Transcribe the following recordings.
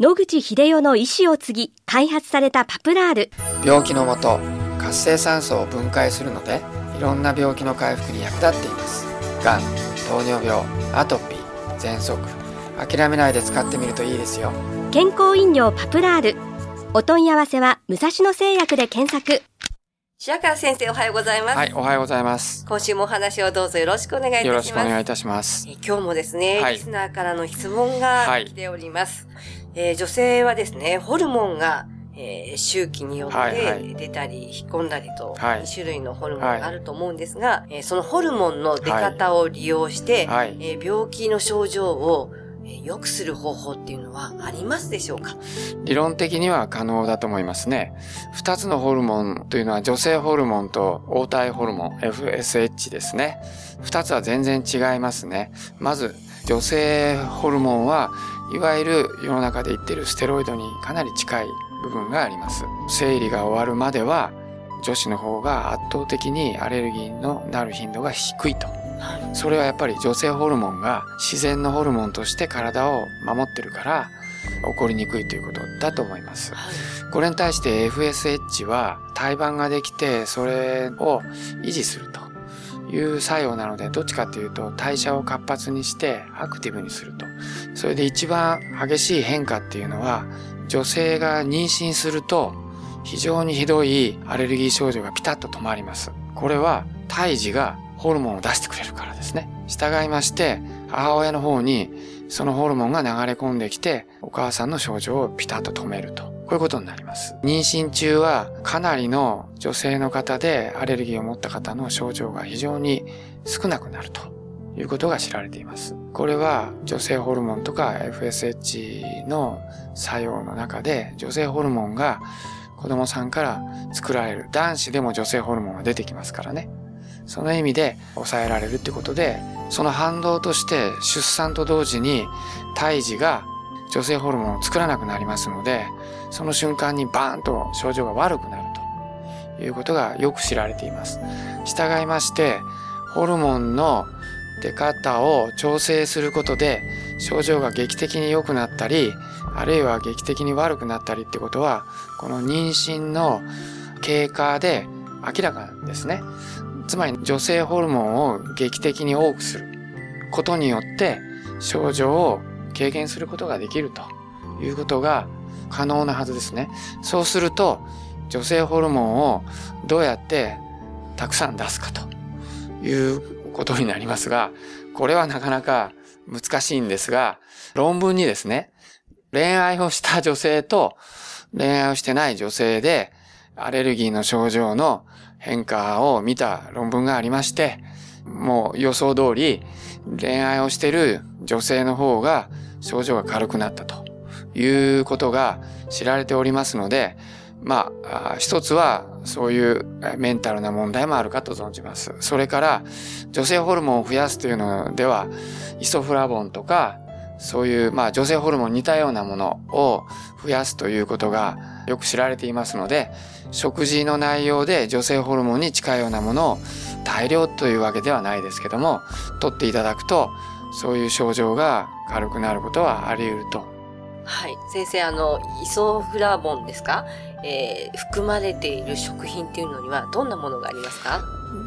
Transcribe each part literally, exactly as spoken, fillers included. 野口英世の遺志を継ぎ開発されたパプラール。病気のもと、活性酸素を分解するのでいろんな病気の回復に役立っています。がん、糖尿病、アトピー、喘息、諦めないで使ってみるといいですよ。健康飲料パプラール、お問い合わせは武蔵野製薬で検索。白川先生、おはようございます。はい、おはようございます。今週もお話をどうぞよろしくお願いいたします。よろしくお願いいたします。え今日もですね、はい、リスナーからの質問が来ております。はい、えー、女性はですね、ホルモンが、えー、周期によって出たり引っ込んだりと、はいはい、種類のホルモンがあると思うんですが、はいはい、そのホルモンの出方を利用して、はいはい、えー、病気の症状を良くする方法っていうのはありますでしょうか？理論的には可能だと思いますね。二つのホルモンというのは女性ホルモンと黄体ホルモン エフエスエイチ ですね。二つは全然違いますね。まず女性ホルモンはいわゆる世の中で言っているステロイドにかなり近い部分があります。生理が終わるまでは女子の方が圧倒的にアレルギーのなる頻度が低いと。それはやっぱり女性ホルモンが自然のホルモンとして体を守ってるから起こりにくいということだと思います。これに対して エフエスエイチ は胎盤ができてそれを維持するという作用なので、どっちかというと代謝を活発にしてアクティブにすると。それで一番激しい変化っていうのは女性が妊娠すると非常にひどいアレルギー症状がピタッと止まります。これは胎児がホルモンを出してくれるからですね。従いまして母親の方にそのホルモンが流れ込んできてお母さんの症状をピタッと止めると、こういうことになります。妊娠中はかなりの女性の方でアレルギーを持った方の症状が非常に少なくなるということが知られています。これは女性ホルモンとか エフエスエイチ の作用の中で女性ホルモンが子供さんから作られる。男子でも女性ホルモンが出てきますからね。その意味で抑えられるってことで、その反動として出産と同時に胎児が女性ホルモンを作らなくなりますので、その瞬間にバーンと症状が悪くなるということがよく知られています。従いましてホルモンの出方を調整することで症状が劇的に良くなったり、あるいは劇的に悪くなったりってことはこの妊娠の経過で明らかですね。つまり女性ホルモンを劇的に多くすることによって症状を軽減することができるということが可能なはずですね。そうすると女性ホルモンをどうやってたくさん出すかということになりますが、これはなかなか難しいんですが、論文にですね、恋愛をした女性と恋愛をしてない女性でアレルギーの症状の変化を見た論文がありまして、もう予想通り恋愛をしている女性の方が症状が軽くなったということが知られておりますので、まあ一つはそういうメンタルな問題もあるかと存じます。それから女性ホルモンを増やすというのではイソフラボンとかそういう、まあ、女性ホルモンに似たようなものを増やすということがよく知られていますので、食事の内容で女性ホルモンに近いようなものを大量というわけではないですけども取っていただくと、そういう症状が軽くなることはあり得ると。はい、先生、あのイソフラボンですか、えー、含まれている食品っていうのにはどんなものがありますか？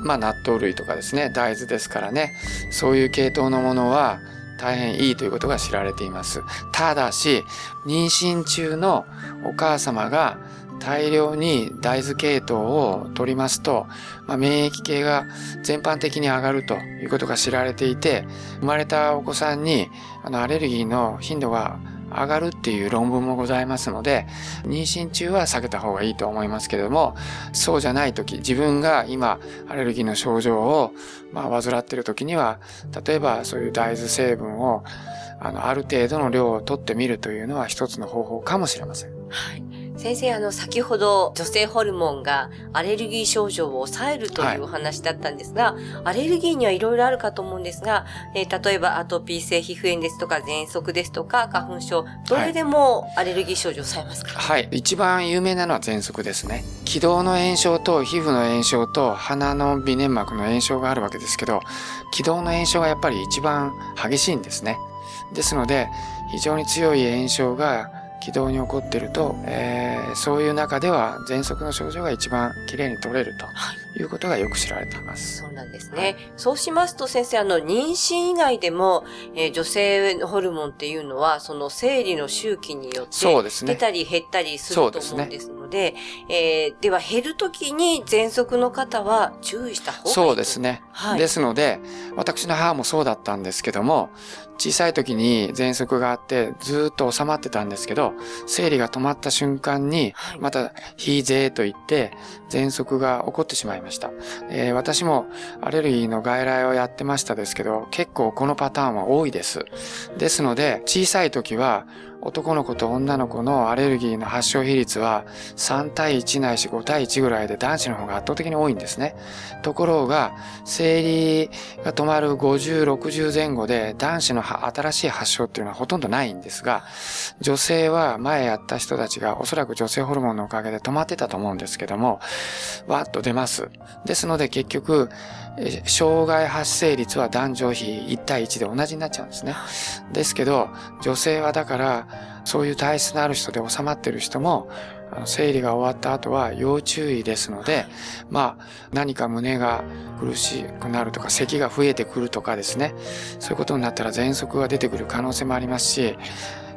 まあ、納豆類とかですね、大豆ですからね、そういう系統のものは大変いいということが知られています。ただし、妊娠中のお母様が大量に大豆系統を取りますと、まあ、免疫系が全般的に上がるということが知られていて、生まれたお子さんにあのアレルギーの頻度が上がるっていう論文もございますので、妊娠中は避けた方がいいと思いますけれども、そうじゃない時、自分が今アレルギーの症状をまあ患っている時には、例えばそういう大豆成分をあのある程度の量を取ってみるというのは一つの方法かもしれません。はい、先生、あの先ほど女性ホルモンがアレルギー症状を抑えるというお話だったんですが、はい、アレルギーにはいろいろあるかと思うんですが、えー、例えばアトピー性皮膚炎ですとか喘息ですとか花粉症、どれでもアレルギー症状を抑えますか？はい、はい、一番有名なのは喘息ですね。気道の炎症と皮膚の炎症と鼻の鼻粘膜の炎症があるわけですけど、気道の炎症がやっぱり一番激しいんですね。ですので非常に強い炎症が軌道に起こってると、えー、そういう中では喘息の症状が一番きれいに取れるということがよく知られています。そうなんですね。はい、そうしますと先生、あの妊娠以外でも、えー、女性ホルモンっていうのはその生理の周期によって出たり減ったりすると思うんですので、えー、では減るときに喘息の方は注意した方がいいと。そうですね。はい、ですので私の母もそうだったんですけども、小さい時に喘息があってずっと収まってたんですけど、生理が止まった瞬間にまた非喘といって喘息が起こってしまいました、えー、私もアレルギーの外来をやってましたですけど、結構このパターンは多いです。ですので小さい時は男の子と女の子のアレルギーの発症比率はさんたいいちないしごたいいちぐらいで、男子の方が圧倒的に多いんですね。ところが生理が止まるごじゅう、ろくじゅう前後で男子の新しい発症っていうのはほとんどないんですが、女性は前やった人たちがおそらく女性ホルモンのおかげで止まってたと思うんですけども、わっと出ます。ですので結局障害発生率は男女比いちたいいちで同じになっちゃうんですね。ですけど女性はだからそういう体質のある人で収まってる人も生理が終わった後は要注意ですので、まあ何か胸が苦しくなるとか咳が増えてくるとかですね、そういうことになったら喘息が出てくる可能性もありますし、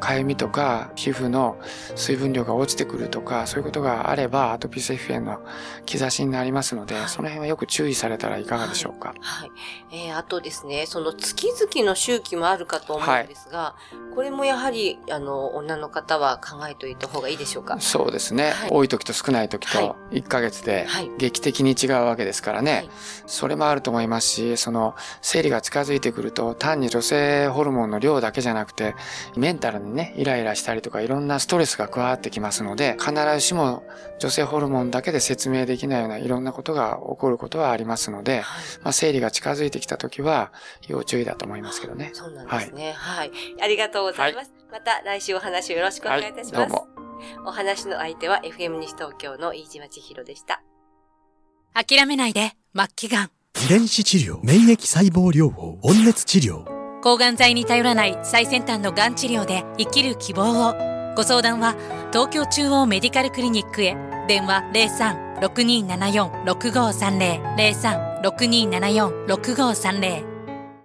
かゆみとか皮膚の水分量が落ちてくるとか、そういうことがあればアトピー性皮膚炎の兆しになりますので、はい、その辺はよく注意されたらいかがでしょうか。はい、はい、えー、あとですね、その月々の周期もあるかと思うんですが、はい、これもやはりあの女の方は考えておいた方がいいでしょうか。そうですね、はい、多い時と少ない時といっかげつで劇的に違うわけですからね、はいはい、それもあると思いますし、その生理が近づいてくると単に女性ホルモンの量だけじゃなくてメンタルにね、イライラしたりとかいろんなストレスが加わってきますので、必ずしも女性ホルモンだけで説明できないようないろんなことが起こることはありますので、はい、まあ、生理が近づいてきた時は要注意だと思いますけどね。そうなんですね。はい、はい、ありがとうございます、はい、また来週お話をよろしくお願いいたします、はい、どうも。お話の相手は エフエム 西東京の飯島千尋でした。諦めないで末期がん、遺伝子治療、免疫細胞療法、温熱治療、抗がん剤に頼らない最先端のがん治療で生きる希望を。ご相談は東京中央メディカルクリニックへ。電話 ゼロ サン ロク ニー ナナ ヨン ロク ゴー サン ゼロ ゼロ サン ロク ニー ナナ ヨン ロク ゴー サン ゼロ